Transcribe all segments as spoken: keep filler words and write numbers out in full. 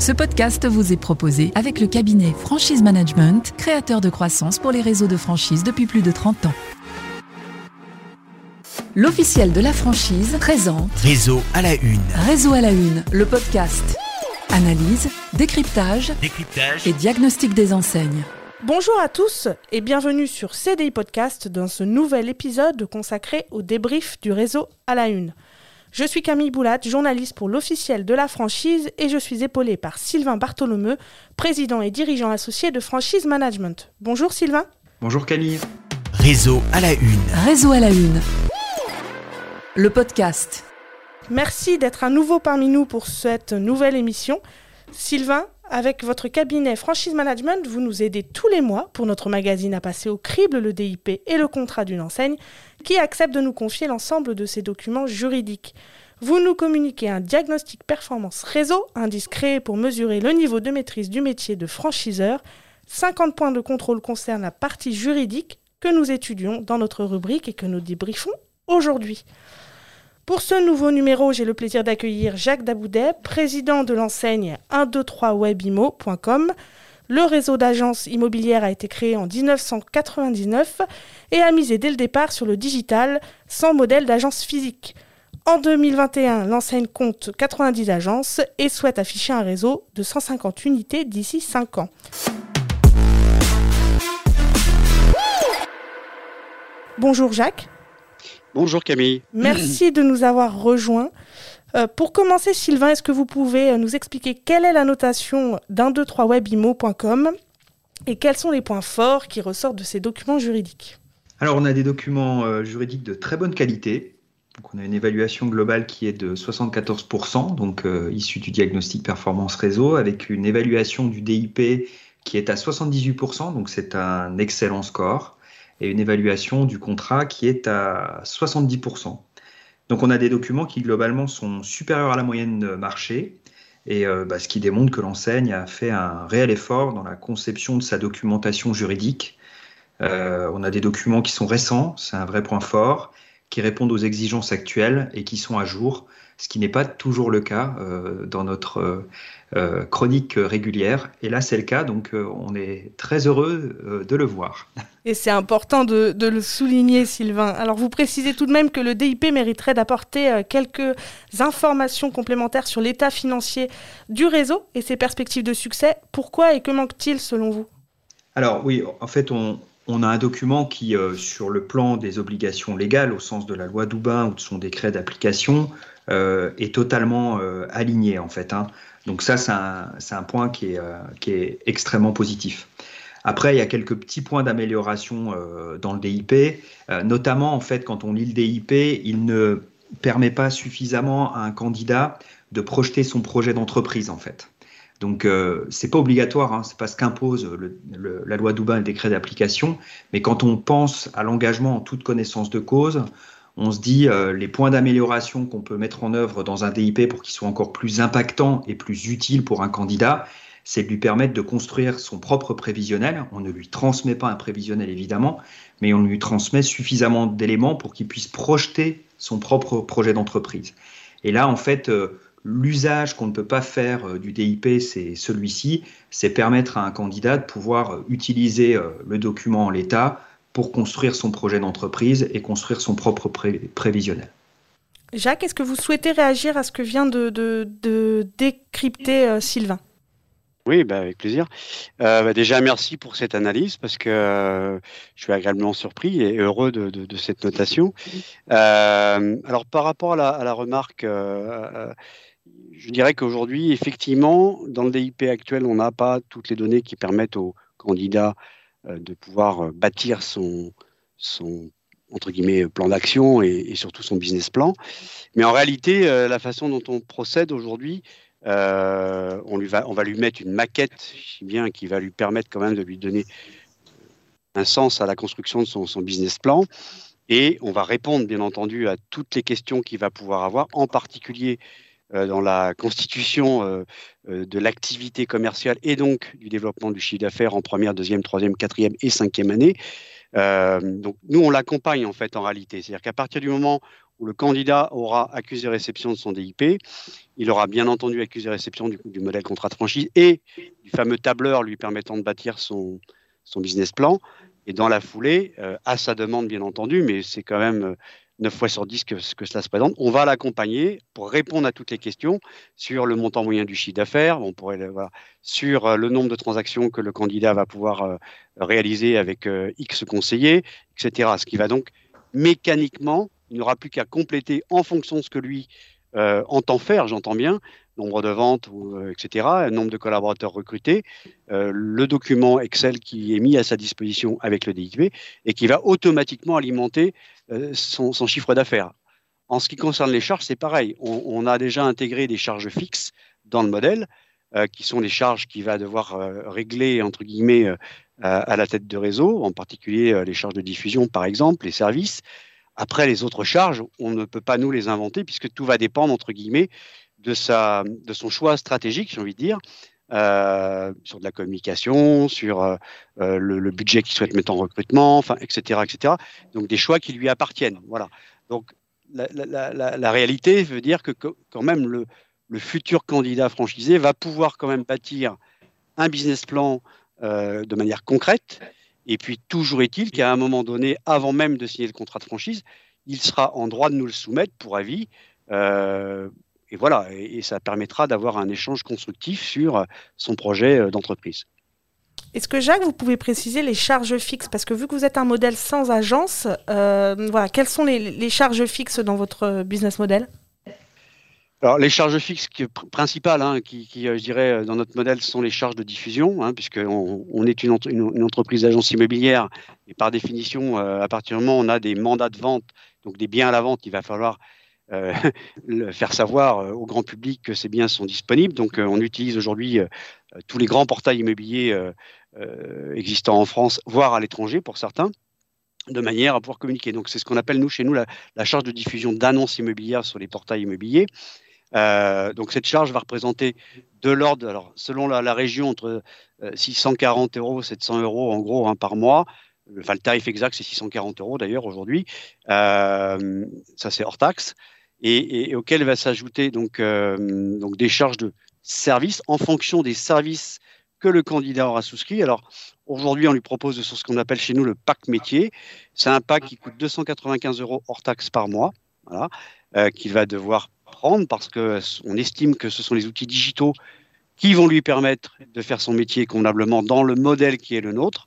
Ce podcast vous est proposé avec le cabinet Franchise Management, créateur de croissance pour les réseaux de franchise depuis plus de trente ans. L'officiel de la franchise présente Réseau à la une. Réseau à la une, le podcast. Analyse, décryptage, décryptage. et diagnostic des enseignes. Bonjour à tous et bienvenue sur C D I Podcast dans ce nouvel épisode consacré au débrief du Réseau à la une. Je suis Camille Boulat, journaliste pour l'officiel de la franchise et je suis épaulée par Sylvain Bartholomeu, président et dirigeant associé de Franchise Management. Bonjour Sylvain. Bonjour Camille. Réseau à la une. Réseau à la une. Le podcast. Merci d'être à nouveau parmi nous pour cette nouvelle émission. Sylvain, avec votre cabinet Franchise Management, vous nous aidez tous les mois pour notre magazine à passer au crible le D I P et le contrat d'une enseigne qui accepte de nous confier l'ensemble de ses documents juridiques. Vous nous communiquez un diagnostic performance réseau, indice créé pour mesurer le niveau de maîtrise du métier de franchiseur. cinquante points de contrôle concernent la partie juridique que nous étudions dans notre rubrique et que nous débriefons aujourd'hui. Pour ce nouveau numéro, j'ai le plaisir d'accueillir Jacques Daboudet, président de l'enseigne cent vingt-trois webimmo point com. Le réseau d'agences immobilières a été créé en dix-neuf cent quatre-vingt-dix-neuf et a misé dès le départ sur le digital sans modèle d'agence physique. En deux mille vingt et un, l'enseigne compte quatre-vingt-dix agences et souhaite afficher un réseau de cent cinquante unités d'ici cinq ans. Bonjour Jacques. Bonjour Camille. Merci de nous avoir rejoints. Euh, pour commencer, Sylvain, est-ce que vous pouvez nous expliquer quelle est la notation cent vingt-trois webimmo point com et quels sont les points forts qui ressortent de ces documents juridiques ? Alors, on a des documents euh, juridiques de très bonne qualité. Donc, on a une évaluation globale qui est de soixante-quatorze pour cent, donc euh, issue du diagnostic performance réseau, avec une évaluation du D I P qui est à soixante-dix-huit pour cent, donc c'est un excellent score. Et une évaluation du contrat qui est à soixante-dix pour cent. Donc on a des documents qui globalement sont supérieurs à la moyenne marché, et euh, bah, ce qui démontre que l'enseigne a fait un réel effort dans la conception de sa documentation juridique. Euh, on a des documents qui sont récents, c'est un vrai point fort, qui répondent aux exigences actuelles et qui sont à jour, ce qui n'est pas toujours le cas euh, dans notre euh, chronique régulière. Et là, c'est le cas, donc euh, on est très heureux euh, de le voir. Et c'est important de, de le souligner, Sylvain. Alors, vous précisez tout de même que le D I P mériterait d'apporter euh, quelques informations complémentaires sur l'état financier du réseau et ses perspectives de succès. Pourquoi et que manque-t-il, selon vous ? Alors oui, en fait, on... On a un document qui, euh, sur le plan des obligations légales, au sens de la loi Dubin ou de son décret d'application, euh, est totalement euh, aligné, en fait. Hein. Donc ça, c'est un, c'est un point qui est, euh, qui est extrêmement positif. Après, il y a quelques petits points d'amélioration euh, dans le D I P. Euh, notamment, en fait, quand on lit le D I P, il ne permet pas suffisamment à un candidat de projeter son projet d'entreprise, en fait. Donc, euh, ce n'est pas obligatoire, hein, ce n'est pas ce qu'impose le, le, la loi Dubin et le décret d'application, mais quand on pense à l'engagement en toute connaissance de cause, on se dit euh, les points d'amélioration qu'on peut mettre en œuvre dans un D I P pour qu'il soit encore plus impactant et plus utile pour un candidat, c'est de lui permettre de construire son propre prévisionnel. On ne lui transmet pas un prévisionnel, évidemment, mais on lui transmet suffisamment d'éléments pour qu'il puisse projeter son propre projet d'entreprise. Et là, en fait... Euh, L'usage qu'on ne peut pas faire du D I P, c'est celui-ci, c'est permettre à un candidat de pouvoir utiliser le document en l'état pour construire son projet d'entreprise et construire son propre pré- prévisionnel. Jacques, est-ce que vous souhaitez réagir à ce que vient de, de, de décrypter euh, Sylvain ? Oui, bah avec plaisir. Euh, bah déjà, merci pour cette analyse parce que euh, je suis agréablement surpris et heureux de, de, de cette notation. Euh, alors, par rapport à la, à la remarque... Euh, Je dirais qu'aujourd'hui, effectivement, dans le D I P actuel, on n'a pas toutes les données qui permettent aux candidats de pouvoir bâtir son, son entre guillemets, plan d'action et, et surtout son business plan. Mais en réalité, la façon dont on procède aujourd'hui, euh, on, lui va, on va lui mettre une maquette, si bien qui va lui permettre quand même de lui donner un sens à la construction de son, son business plan. Et on va répondre, bien entendu, à toutes les questions qu'il va pouvoir avoir, en particulier... dans la constitution de l'activité commerciale et donc du développement du chiffre d'affaires en première, deuxième, troisième, quatrième et cinquième année. Euh, donc nous, on l'accompagne en fait en réalité. C'est-à-dire qu'à partir du moment où le candidat aura accusé réception de son D I P, il aura bien entendu accusé réception du, du modèle contrat de franchise et du fameux tableur lui permettant de bâtir son, son business plan. Et dans la foulée, euh, à sa demande bien entendu, mais c'est quand même euh, neuf fois sur dix que, que cela se présente, on va l'accompagner pour répondre à toutes les questions sur le montant moyen du chiffre d'affaires, on pourrait, voilà, sur euh, le nombre de transactions que le candidat va pouvoir euh, réaliser avec euh, X conseillers, et cetera. Ce qui va donc mécaniquement, il n'aura plus qu'à compléter en fonction de ce que lui euh, entend faire, j'entends bien, nombre de ventes, ou, euh, et cetera, nombre de collaborateurs recrutés, euh, le document Excel qui est mis à sa disposition avec le D I P et qui va automatiquement alimenter euh, son, son chiffre d'affaires. En ce qui concerne les charges, c'est pareil. On, on a déjà intégré des charges fixes dans le modèle, euh, qui sont les charges qu'il va devoir euh, régler, entre guillemets, euh, à, à la tête de réseau, en particulier euh, les charges de diffusion, par exemple, les services. Après, les autres charges, on ne peut pas nous les inventer puisque tout va dépendre, entre guillemets, de, sa, de son choix stratégique, j'ai envie de dire, euh, sur de la communication, sur euh, le, le budget qu'il souhaite mettre en recrutement, enfin, et cetera, et cetera. Donc, des choix qui lui appartiennent. Voilà. Donc, la, la, la, la réalité veut dire que, que quand même, le, le futur candidat franchisé va pouvoir quand même bâtir un business plan euh, de manière concrète. Et puis, toujours est-il qu'à un moment donné, avant même de signer le contrat de franchise, il sera en droit de nous le soumettre pour avis. Euh, et voilà, et, et ça permettra d'avoir un échange constructif sur son projet d'entreprise. Est-ce que, Jacques, vous pouvez préciser les charges fixes? Parce que vu que vous êtes un modèle sans agence, euh, voilà, quelles sont les, les charges fixes dans votre business model? Alors, les charges fixes qui, principales, hein, qui, qui, je dirais, dans notre modèle, sont les charges de diffusion, hein, puisqu'on on est une, entre, une, une entreprise d'agence immobilière et par définition, euh, à partir du moment où on a des mandats de vente, donc des biens à la vente, il va falloir euh, le faire savoir euh, au grand public que ces biens sont disponibles. Donc, euh, on utilise aujourd'hui euh, tous les grands portails immobiliers euh, euh, existants en France, voire à l'étranger pour certains, de manière à pouvoir communiquer. Donc, c'est ce qu'on appelle, nous, chez nous, la, la charge de diffusion d'annonces immobilières sur les portails immobiliers. Euh, donc cette charge va représenter de l'ordre, alors selon la, la région, entre euh, six cent quarante euros, sept cents euros en gros, hein, par mois. Enfin, le tarif exact, c'est six cent quarante euros d'ailleurs aujourd'hui. Euh, ça, c'est hors taxe. Et, et, et auquel va s'ajouter donc, euh, donc des charges de services en fonction des services que le candidat aura souscrit. Alors aujourd'hui, on lui propose sur ce qu'on appelle chez nous le pack métier. C'est un pack qui coûte deux cent quatre-vingt-quinze euros hors taxe par mois, voilà, euh, qu'il va devoir prendre parce qu'on estime que ce sont les outils digitaux qui vont lui permettre de faire son métier convenablement dans le modèle qui est le nôtre.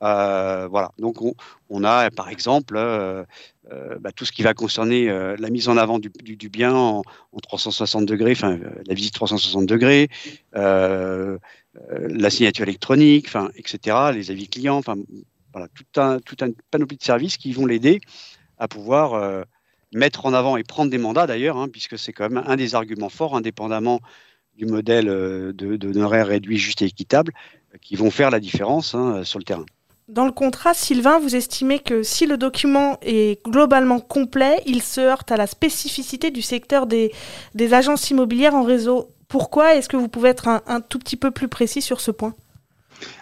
Euh, voilà. Donc, on, on a par exemple euh, euh, bah, tout ce qui va concerner euh, la mise en avant du, du, du bien en, en trois cent soixante degrés, enfin, euh, la visite trois cent soixante degrés, euh, euh, la signature électronique, enfin, et cetera, les avis clients, enfin, voilà, tout un, tout un panoplie de services qui vont l'aider à pouvoir Euh, mettre en avant et prendre des mandats d'ailleurs, hein, puisque c'est quand même un des arguments forts, indépendamment du modèle euh, de, de honoraires réduits, juste et équitable, euh, qui vont faire la différence, hein, euh, sur le terrain. Dans le contrat, Sylvain, vous estimez que si le document est globalement complet, il se heurte à la spécificité du secteur des, des agences immobilières en réseau. Pourquoi? Est-ce que vous pouvez être un, un tout petit peu plus précis sur ce point?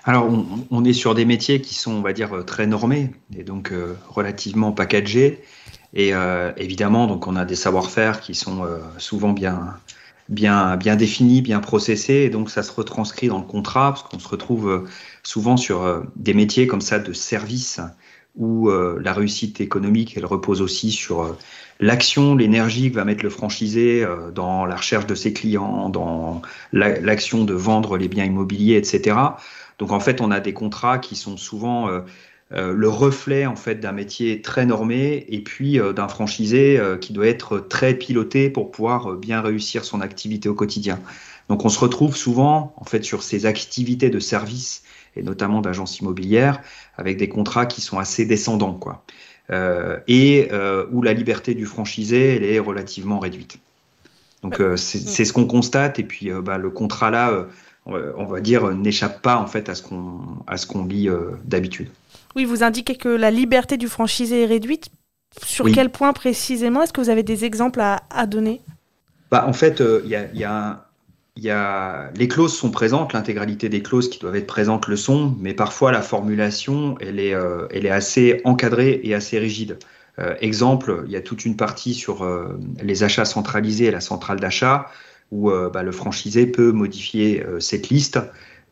Alors, on, on est sur des métiers qui sont, on va dire, très normés et donc euh, relativement packagés. Et euh, évidemment, donc on a des savoir-faire qui sont euh, souvent bien, bien, bien définis, bien processés, et donc ça se retranscrit dans le contrat, parce qu'on se retrouve souvent sur euh, des métiers comme ça de service, où euh, la réussite économique, elle repose aussi sur euh, l'action, l'énergie que va mettre le franchisé euh, dans la recherche de ses clients, dans la, l'action de vendre les biens immobiliers, et cetera. Donc en fait, on a des contrats qui sont souvent Euh, Euh, le reflet en fait d'un métier très normé et puis euh, d'un franchisé euh, qui doit être très piloté pour pouvoir euh, bien réussir son activité au quotidien. Donc on se retrouve souvent en fait sur ces activités de service et notamment d'agence immobilière avec des contrats qui sont assez descendants, quoi, euh, et euh, où la liberté du franchisé elle est relativement réduite. Donc euh, c'est, c'est ce qu'on constate et puis euh, bah, le contrat là, euh, on va dire, n'échappe pas en fait à ce qu'on à ce qu'on lit euh, d'habitude. Oui, vous indiquez que la liberté du franchisé est réduite. Sur oui. Quel point précisément? Est-ce que vous avez des exemples à, à donner? Bah, en fait, euh, y a, y a, y a, les clauses sont présentes, l'intégralité des clauses qui doivent être présentes le sont, mais parfois la formulation, elle est, euh, elle est assez encadrée et assez rigide. Euh, exemple, il y a toute une partie sur euh, les achats centralisés et la centrale d'achat où euh, bah, le franchisé peut modifier euh, cette liste,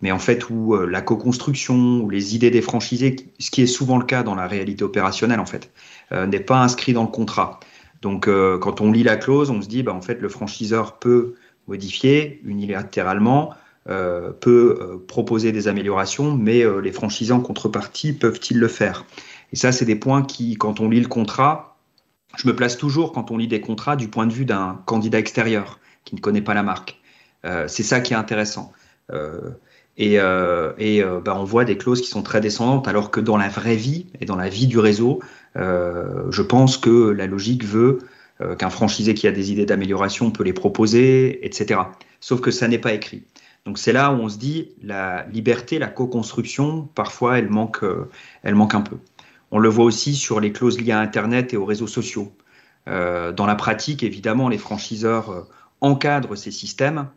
mais en fait où euh, la co-construction ou les idées des franchisés, ce qui est souvent le cas dans la réalité opérationnelle en fait, euh, n'est pas inscrit dans le contrat. Donc euh, quand on lit la clause, on se dit bah, en fait le franchiseur peut modifier unilatéralement, euh, peut euh, proposer des améliorations, mais euh, les franchisés en contrepartie peuvent-ils le faire ? Et ça, c'est des points qui, quand on lit le contrat, je me place toujours quand on lit des contrats du point de vue d'un candidat extérieur qui ne connaît pas la marque. Euh, c'est ça qui est intéressant. Euh, et euh, et euh, bah, on voit des clauses qui sont très descendantes, alors que dans la vraie vie et dans la vie du réseau, euh, je pense que la logique veut euh, qu'un franchisé qui a des idées d'amélioration peut les proposer, et cetera. Sauf que ça n'est pas écrit. Donc c'est là où on se dit la liberté, la co-construction, parfois elle manque, euh, elle manque un peu. On le voit aussi sur les clauses liées à Internet et aux réseaux sociaux. Euh, dans la pratique, évidemment, les franchiseurs euh, encadrent ces systèmes,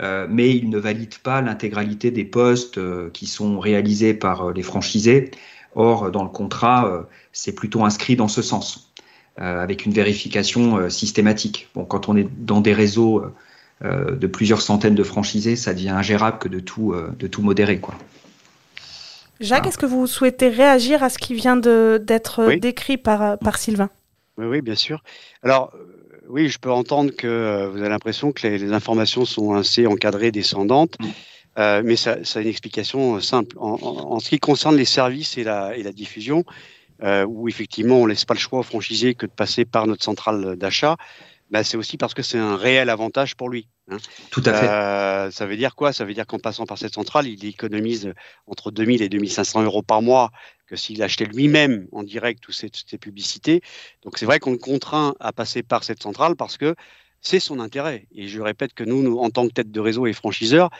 euh, mais ils ne valident pas l'intégralité des posts euh, qui sont réalisés par euh, les franchisés. Or, dans le contrat, euh, c'est plutôt inscrit dans ce sens, euh, avec une vérification euh, systématique. Bon, quand on est dans des réseaux euh, de plusieurs centaines de franchisés, ça devient ingérable que de tout, euh, de tout modérer, quoi. Jacques, est-ce que vous souhaitez réagir à ce qui vient de, d'être oui. décrit par, par Sylvain ? Oui, oui, bien sûr. Alors, oui, je peux entendre que vous avez l'impression que les, les informations sont assez encadrées, descendantes, mmh. euh, mais ça, ça a une explication simple. En, en, en ce qui concerne les services et la, et la diffusion, euh, où effectivement on ne laisse pas le choix aux franchisés que de passer par notre centrale d'achat, bah, c'est aussi parce que c'est un réel avantage pour lui. Hein. Tout à fait. Euh, ça veut dire quoi ? Ça veut dire qu'en passant par cette centrale, il économise entre deux mille et deux mille cinq cents euros par mois que s'il achetait lui-même en direct toutes ces, ces publicités. Donc c'est vrai qu'on le contraint à passer par cette centrale parce que c'est son intérêt. Et je répète que nous, nous en tant que tête de réseau et franchiseurs,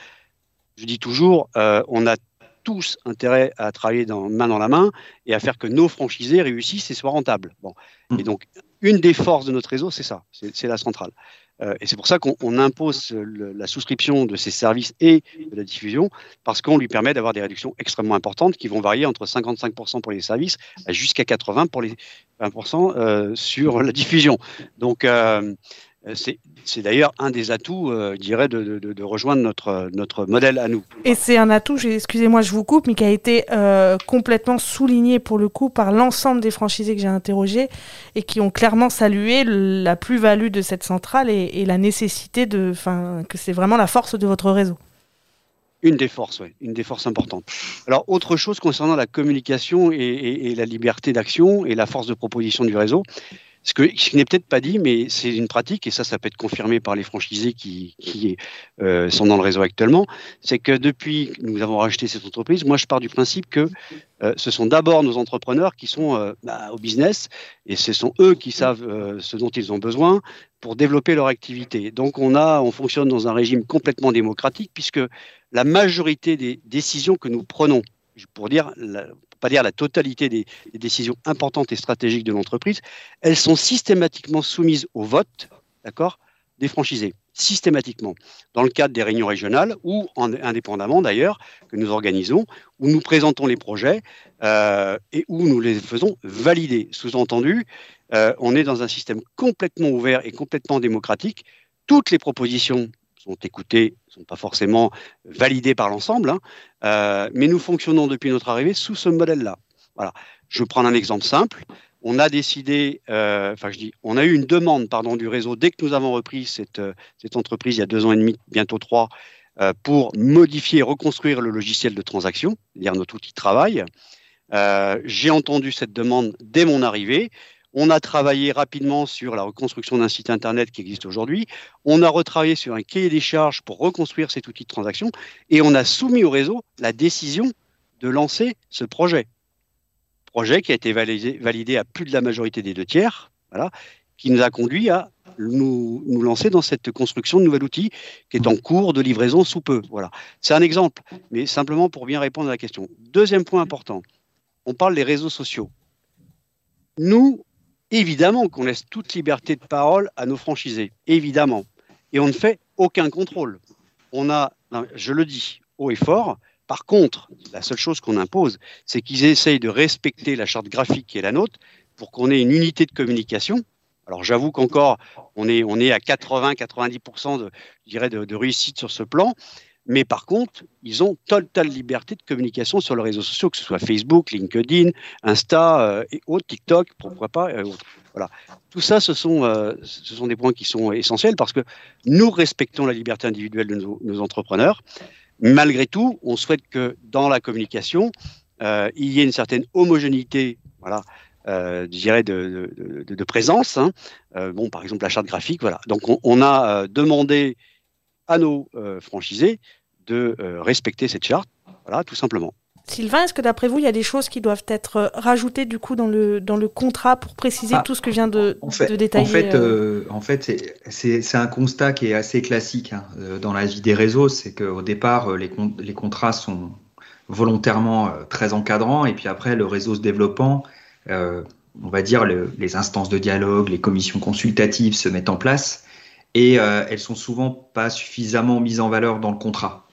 je dis toujours, euh, on a tous intérêt à travailler dans, main dans la main et à faire que nos franchisés réussissent et soient rentables. Bon. Mmh. Et donc, une des forces de notre réseau, c'est ça, c'est, c'est la centrale. Euh, et c'est pour ça qu'on on impose le, la souscription de ces services et de la diffusion, parce qu'on lui permet d'avoir des réductions extrêmement importantes qui vont varier entre cinquante-cinq pour cent pour les services à jusqu'à quatre-vingts pour cent pour les vingt pour cent euh, sur la diffusion. Donc, euh, c'est, c'est d'ailleurs un des atouts, euh, je dirais, de, de, de rejoindre notre, notre modèle à nous. Et c'est un atout, excusez-moi, je vous coupe, mais qui a été euh, complètement souligné pour le coup par l'ensemble des franchisés que j'ai interrogés et qui ont clairement salué le, la plus-value de cette centrale et, et la nécessité de, enfin, que c'est vraiment la force de votre réseau. Une des forces, oui, une des forces importantes. Alors, autre chose concernant la communication et, et, et la liberté d'action et la force de proposition du réseau. Ce que, ce qui n'est peut-être pas dit, mais c'est une pratique, et ça, ça peut être confirmé par les franchisés qui, qui euh, sont dans le réseau actuellement, c'est que depuis que nous avons racheté cette entreprise, moi, je pars du principe que euh, ce sont d'abord nos entrepreneurs qui sont euh, bah, au business, et ce sont eux qui savent euh, ce dont ils ont besoin pour développer leur activité. Donc, on, a, on fonctionne dans un régime complètement démocratique, puisque la majorité des décisions que nous prenons, pour dire... La, pas dire la totalité des, des décisions importantes et stratégiques de l'entreprise, elles sont systématiquement soumises au vote, d'accord, des franchisés, systématiquement, dans le cadre des réunions régionales ou en, indépendamment d'ailleurs que nous organisons, où nous présentons les projets euh, et où nous les faisons valider. Sous-entendu, euh, on est dans un système complètement ouvert et complètement démocratique. Toutes les propositions sont écoutées, ne sont pas forcément validées par l'ensemble, hein, euh, mais nous fonctionnons depuis notre arrivée sous ce modèle-là. Voilà. Je vais prendre un exemple simple. On a décidé, euh, enfin je dis, on a eu une demande pardon, du réseau dès que nous avons repris cette, cette entreprise il y a deux ans et demi, bientôt trois, euh, pour modifier et reconstruire le logiciel de transaction, c'est-à-dire notre outil de travail. Euh, j'ai entendu cette demande dès mon arrivée. On a travaillé rapidement sur la reconstruction d'un site Internet qui existe aujourd'hui. On a retravaillé sur un cahier des charges pour reconstruire cet outil de transaction. Et on a soumis au réseau la décision de lancer ce projet. Projet qui a été validé, validé à plus de la majorité des deux tiers, voilà, qui nous a conduit à nous, nous lancer dans cette construction de nouvel outil qui est en cours de livraison sous peu. Voilà. C'est un exemple, mais simplement pour bien répondre à la question. Deuxième point important, on parle des réseaux sociaux. Nous, évidemment qu'on laisse toute liberté de parole à nos franchisés, évidemment. Et on ne fait aucun contrôle. On a, je le dis haut et fort, par contre, la seule chose qu'on impose, c'est qu'ils essayent de respecter la charte graphique qui est la nôtre pour qu'on ait une unité de communication. Alors j'avoue qu'encore, on est, on est à quatre-vingts à quatre-vingt-dix pour cent de, je dirais de, de réussite sur ce plan. Mais par contre, ils ont totale liberté de communication sur les réseaux sociaux, que ce soit Facebook, LinkedIn, Insta euh, et autres, TikTok, pourquoi pas. Euh, voilà. Tout ça, ce sont, euh, ce sont des points qui sont essentiels parce que nous respectons la liberté individuelle de nos, nos entrepreneurs. Malgré tout, on souhaite que dans la communication, euh, il y ait une certaine homogénéité, voilà, euh, je dirais de, de, de, de présence. Hein. Euh, bon, par exemple, la charte graphique, voilà. Donc, on, on a demandé à nos euh, franchisés de euh, respecter cette charte, voilà, tout simplement. Sylvain, est-ce que d'après vous, il y a des choses qui doivent être rajoutées du coup dans le, dans le contrat pour préciser ah, tout ce que vient de, en fait, de détailler? En fait, euh, en fait c'est, c'est un constat qui est assez classique hein, dans la vie des réseaux, c'est qu'au départ, les, con- les contrats sont volontairement euh, très encadrants et puis après, le réseau se développant, euh, on va dire le, les instances de dialogue, les commissions consultatives se mettent en place et euh, elles sont souvent pas suffisamment mises en valeur dans le contrat.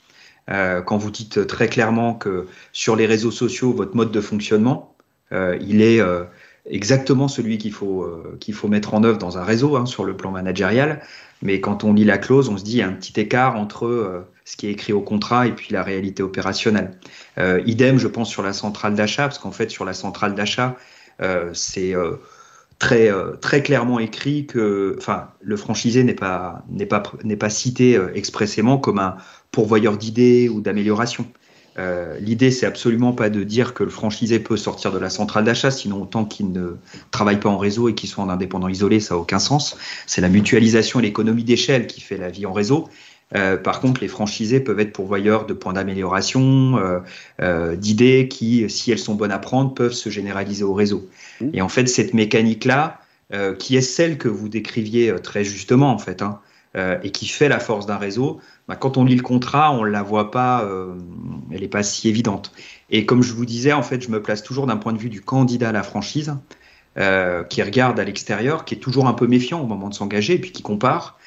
Euh, quand vous dites très clairement que sur les réseaux sociaux, votre mode de fonctionnement, euh, il est euh, exactement celui qu'il faut, euh, qu'il faut mettre en œuvre dans un réseau hein, sur le plan managérial. Mais quand on lit la clause, on se dit qu'il y a un petit écart entre euh, ce qui est écrit au contrat et puis la réalité opérationnelle. Euh, idem, je pense, sur la centrale d'achat, parce qu'en fait, sur la centrale d'achat, euh, c'est euh, très, euh, très clairement écrit que enfin, le franchisé n'est pas, n'est pas, n'est pas cité euh, expressément comme un pourvoyeur d'idées ou d'améliorations. Euh, l'idée, c'est absolument pas de dire que le franchisé peut sortir de la centrale d'achat, sinon autant qu'il ne travaille pas en réseau et qu'il soit en indépendant isolé, ça n'a aucun sens. C'est la mutualisation et l'économie d'échelle qui fait la vie en réseau. Euh, par contre, les franchisés peuvent être pourvoyeurs de points d'amélioration, euh, euh, d'idées qui, si elles sont bonnes à prendre, peuvent se généraliser au réseau. Mmh. Et en fait, cette mécanique-là, euh, qui est celle que vous décriviez très justement, en fait, hein, euh, et qui fait la force d'un réseau, bah, quand on lit le contrat, on ne la voit pas, euh, elle n'est pas si évidente. Et comme je vous disais, en fait, je me place toujours d'un point de vue du candidat à la franchise, euh, qui regarde à l'extérieur, qui est toujours un peu méfiant au moment de s'engager, et puis qui compare,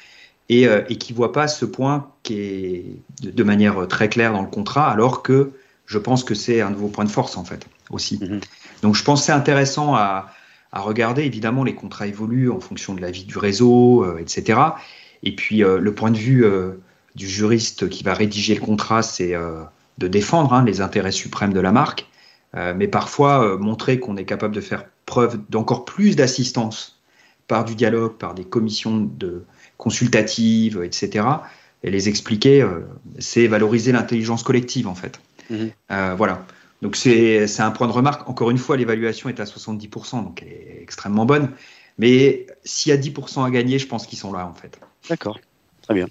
et, euh, et qui ne voit pas ce point qui est de, de manière très claire dans le contrat, alors que je pense que c'est un de vos points de force, en fait, aussi. Mmh. Donc, je pense que c'est intéressant à, à regarder. Évidemment, les contrats évoluent en fonction de la vie du réseau, euh, et cetera. Et puis, euh, le point de vue Euh, du juriste qui va rédiger le contrat, c'est euh, de défendre hein, les intérêts suprêmes de la marque, euh, mais parfois euh, montrer qu'on est capable de faire preuve d'encore plus d'assistance par du dialogue, par des commissions de consultatives, et cetera, et les expliquer, euh, c'est valoriser l'intelligence collective, en fait. Mmh. Euh, voilà. Donc, c'est, c'est un point de remarque. Encore une fois, l'évaluation est à soixante-dix pour cent, donc elle est extrêmement bonne, mais s'il y a dix pour cent à gagner, je pense qu'ils sont là, en fait. D'accord. Très bien.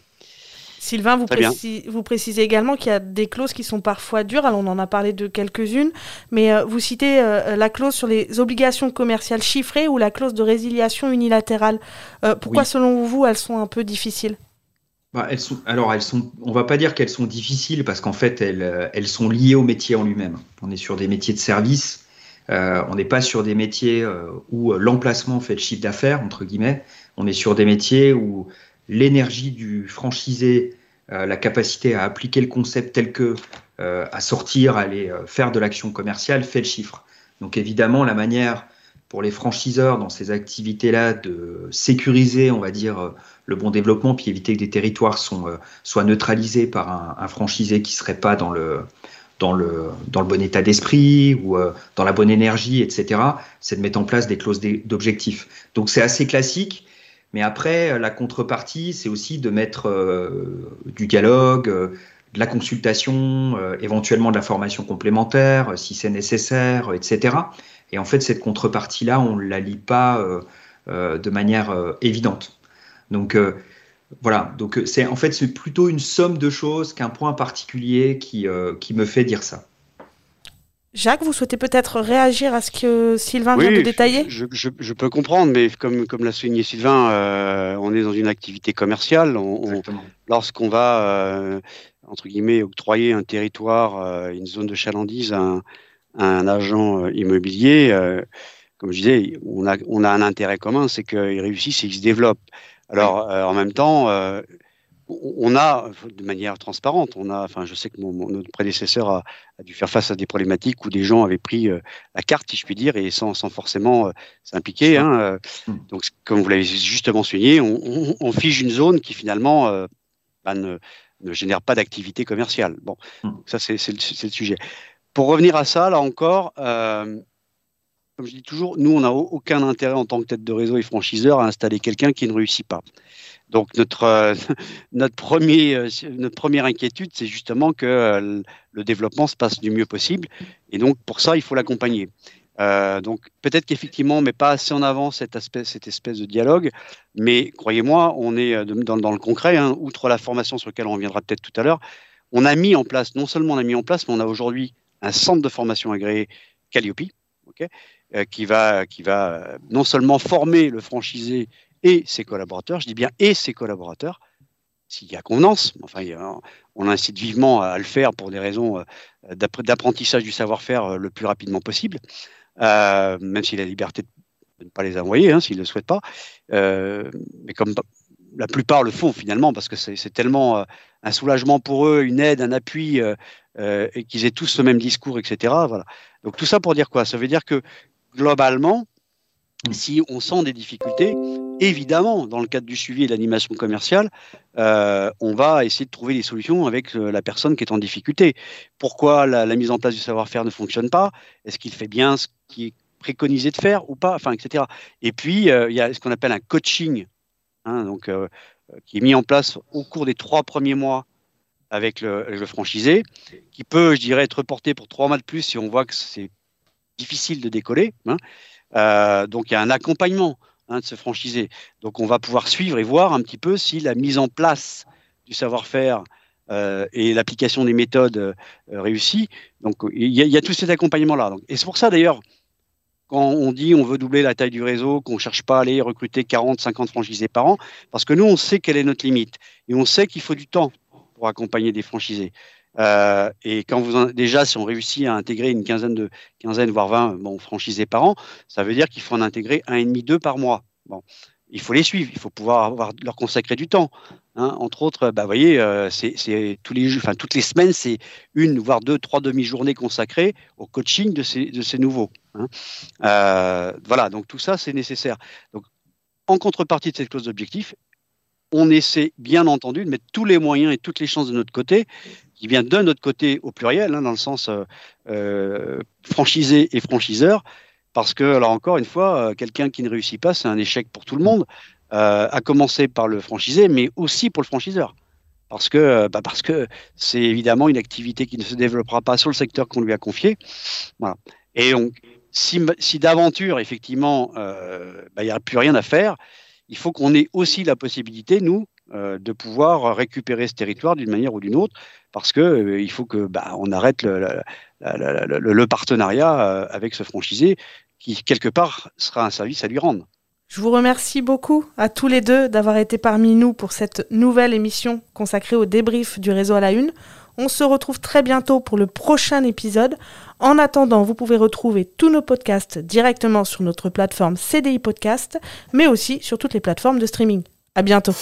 Sylvain, vous, précis, vous précisez également qu'il y a des clauses qui sont parfois dures. Alors, on en a parlé de quelques-unes, mais euh, vous citez euh, la clause sur les obligations commerciales chiffrées ou la clause de résiliation unilatérale. Euh, pourquoi, oui. selon vous, elles sont un peu difficiles ? bah, elles sont, Alors, elles sont, on ne va pas dire qu'elles sont difficiles parce qu'en fait, elles, elles sont liées au métier en lui-même. On est sur des métiers de service, euh, on n'est pas sur des métiers euh, où l'emplacement fait le chiffre d'affaires, entre guillemets. On est sur des métiers où l'énergie du franchisé, euh, la capacité à appliquer le concept tel que, euh, à sortir, à aller euh, faire de l'action commerciale, fait le chiffre. Donc évidemment, la manière pour les franchiseurs dans ces activités-là de sécuriser, on va dire, euh, le bon développement, puis éviter que des territoires sont, euh, soient neutralisés par un, un franchisé qui ne serait pas dans le, dans, le, dans le bon état d'esprit ou euh, dans la bonne énergie, et cetera, c'est de mettre en place des clauses d'objectifs. Donc c'est assez classique. Mais après, la contrepartie, c'est aussi de mettre euh, du dialogue, euh, de la consultation, euh, éventuellement de la formation complémentaire, euh, si c'est nécessaire, euh, et cetera. Et en fait, cette contrepartie-là, on ne la lit pas euh, euh, de manière euh, évidente. Donc, euh, voilà. Donc, c'est, en fait, c'est plutôt une somme de choses qu'un point particulier qui, euh, qui me fait dire ça. Jacques, vous souhaitez peut-être réagir à ce que Sylvain oui, vient de détailler ? je, je, je peux comprendre, mais comme, comme l'a souligné Sylvain, euh, on est dans une activité commerciale. On, on, lorsqu'on va, euh, entre guillemets, octroyer un territoire, euh, une zone de chalandise à un, à un agent immobilier, euh, comme je disais, on a, on a un intérêt commun, c'est qu'il réussisse et qu'il se développe. Alors, euh, en même temps, euh, on a, de manière transparente, on a, enfin, je sais que mon, mon, notre prédécesseur a, a dû faire face à des problématiques où des gens avaient pris euh, la carte, si je puis dire, et sans, sans forcément euh, s'impliquer. Hein, euh, donc, comme vous l'avez justement souligné, on, on, on fige une zone qui finalement euh, bah, ne, ne génère pas d'activité commerciale. Bon, mm. ça, c'est le, le sujet. Pour revenir à ça, là encore, euh, comme je dis toujours, nous, on n'a aucun intérêt en tant que tête de réseau et franchiseur à installer quelqu'un qui ne réussit pas. Donc, notre, euh, notre, premier, euh, notre première inquiétude, c'est justement que euh, le développement se passe du mieux possible. Et donc, pour ça, il faut l'accompagner. Euh, donc, peut-être qu'effectivement, on ne met pas assez en avant cette, aspect, cette espèce de dialogue. Mais croyez-moi, on est dans, dans le concret, hein, outre la formation sur laquelle on reviendra peut-être tout à l'heure. On a mis en place, non seulement on a mis en place, mais on a aujourd'hui un centre de formation agréé Calliope, okay, euh, qui va, qui va euh, non seulement former le franchisé et ses collaborateurs, je dis bien et ses collaborateurs, s'il y a convenance, enfin, on incite vivement à le faire pour des raisons d'apprentissage du savoir-faire le plus rapidement possible, euh, même s'il a la liberté de ne pas les envoyer, hein, s'ils ne le souhaitent pas, euh, mais comme la plupart le font finalement, parce que c'est tellement un soulagement pour eux, une aide, un appui, euh, euh, et qu'ils aient tous le même discours, et cetera. Voilà. Donc tout ça pour dire quoi? Ça veut dire que globalement, si on sent des difficultés, évidemment, dans le cadre du suivi et de l'animation commerciale, euh, on va essayer de trouver des solutions avec euh, la personne qui est en difficulté. Pourquoi la, la mise en place du savoir-faire ne fonctionne pas? Est-ce qu'il fait bien ce qui est préconisé de faire ou pas? Enfin, et cetera. Et puis, il euh, y a ce qu'on appelle un coaching, hein, donc, euh, qui est mis en place au cours des trois premiers mois avec le, le franchisé, qui peut, je dirais, être reporté pour trois mois de plus si on voit que c'est difficile de décoller, hein. Euh, donc il y a un accompagnement, hein, de ce franchisé, donc on va pouvoir suivre et voir un petit peu si la mise en place du savoir-faire euh, et l'application des méthodes euh, réussit. Donc il y, y a tout cet accompagnement là donc. Et c'est pour ça d'ailleurs, quand on dit on veut doubler la taille du réseau, qu'on ne cherche pas à aller recruter quarante à cinquante franchisés par an, parce que nous on sait quelle est notre limite et on sait qu'il faut du temps pour accompagner des franchisés. Euh, et quand vous en, déjà, si on réussit à intégrer une quinzaine, de, quinzaine voire vingt bon, franchisés par an, ça veut dire qu'il faut en intégrer un et demi, deux par mois. Bon, il faut les suivre, il faut pouvoir avoir, leur consacrer du temps. Hein. Entre autres, bah, vous voyez, euh, c'est, c'est tous les, enfin, toutes les semaines, c'est une, voire deux, trois demi-journées consacrées au coaching de ces, de ces nouveaux. Hein. Euh, voilà, donc tout ça, c'est nécessaire. Donc, en contrepartie de cette clause d'objectif, on essaie bien entendu de mettre tous les moyens et toutes les chances de notre côté, qui vient de notre côté au pluriel, hein, dans le sens euh, franchisé et franchiseur, parce que, là encore une fois, euh, quelqu'un qui ne réussit pas, c'est un échec pour tout le monde, euh, à commencer par le franchisé, mais aussi pour le franchiseur. Parce que bah parce que c'est évidemment une activité qui ne se développera pas sur le secteur qu'on lui a confié. Voilà. Et donc, si, si d'aventure, effectivement, euh, bah, il n'y a plus rien à faire, il faut qu'on ait aussi la possibilité, nous, euh, de pouvoir récupérer ce territoire d'une manière ou d'une autre, parce qu'il euh, faut qu'on bah, arrête le, la, la, la, le, le partenariat euh, avec ce franchisé qui, quelque part, sera un service à lui rendre. Je vous remercie beaucoup à tous les deux d'avoir été parmi nous pour cette nouvelle émission consacrée au débrief du Réseau à la Une. On se retrouve très bientôt pour le prochain épisode. En attendant, vous pouvez retrouver tous nos podcasts directement sur notre plateforme C D I Podcast, mais aussi sur toutes les plateformes de streaming. À bientôt.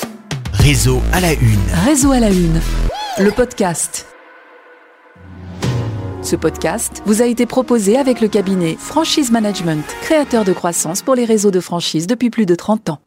Réseau à la Une. Réseau à la Une, le podcast. Ce podcast vous a été proposé avec le cabinet Franchise Management, créateur de croissance pour les réseaux de franchise depuis plus de trente ans.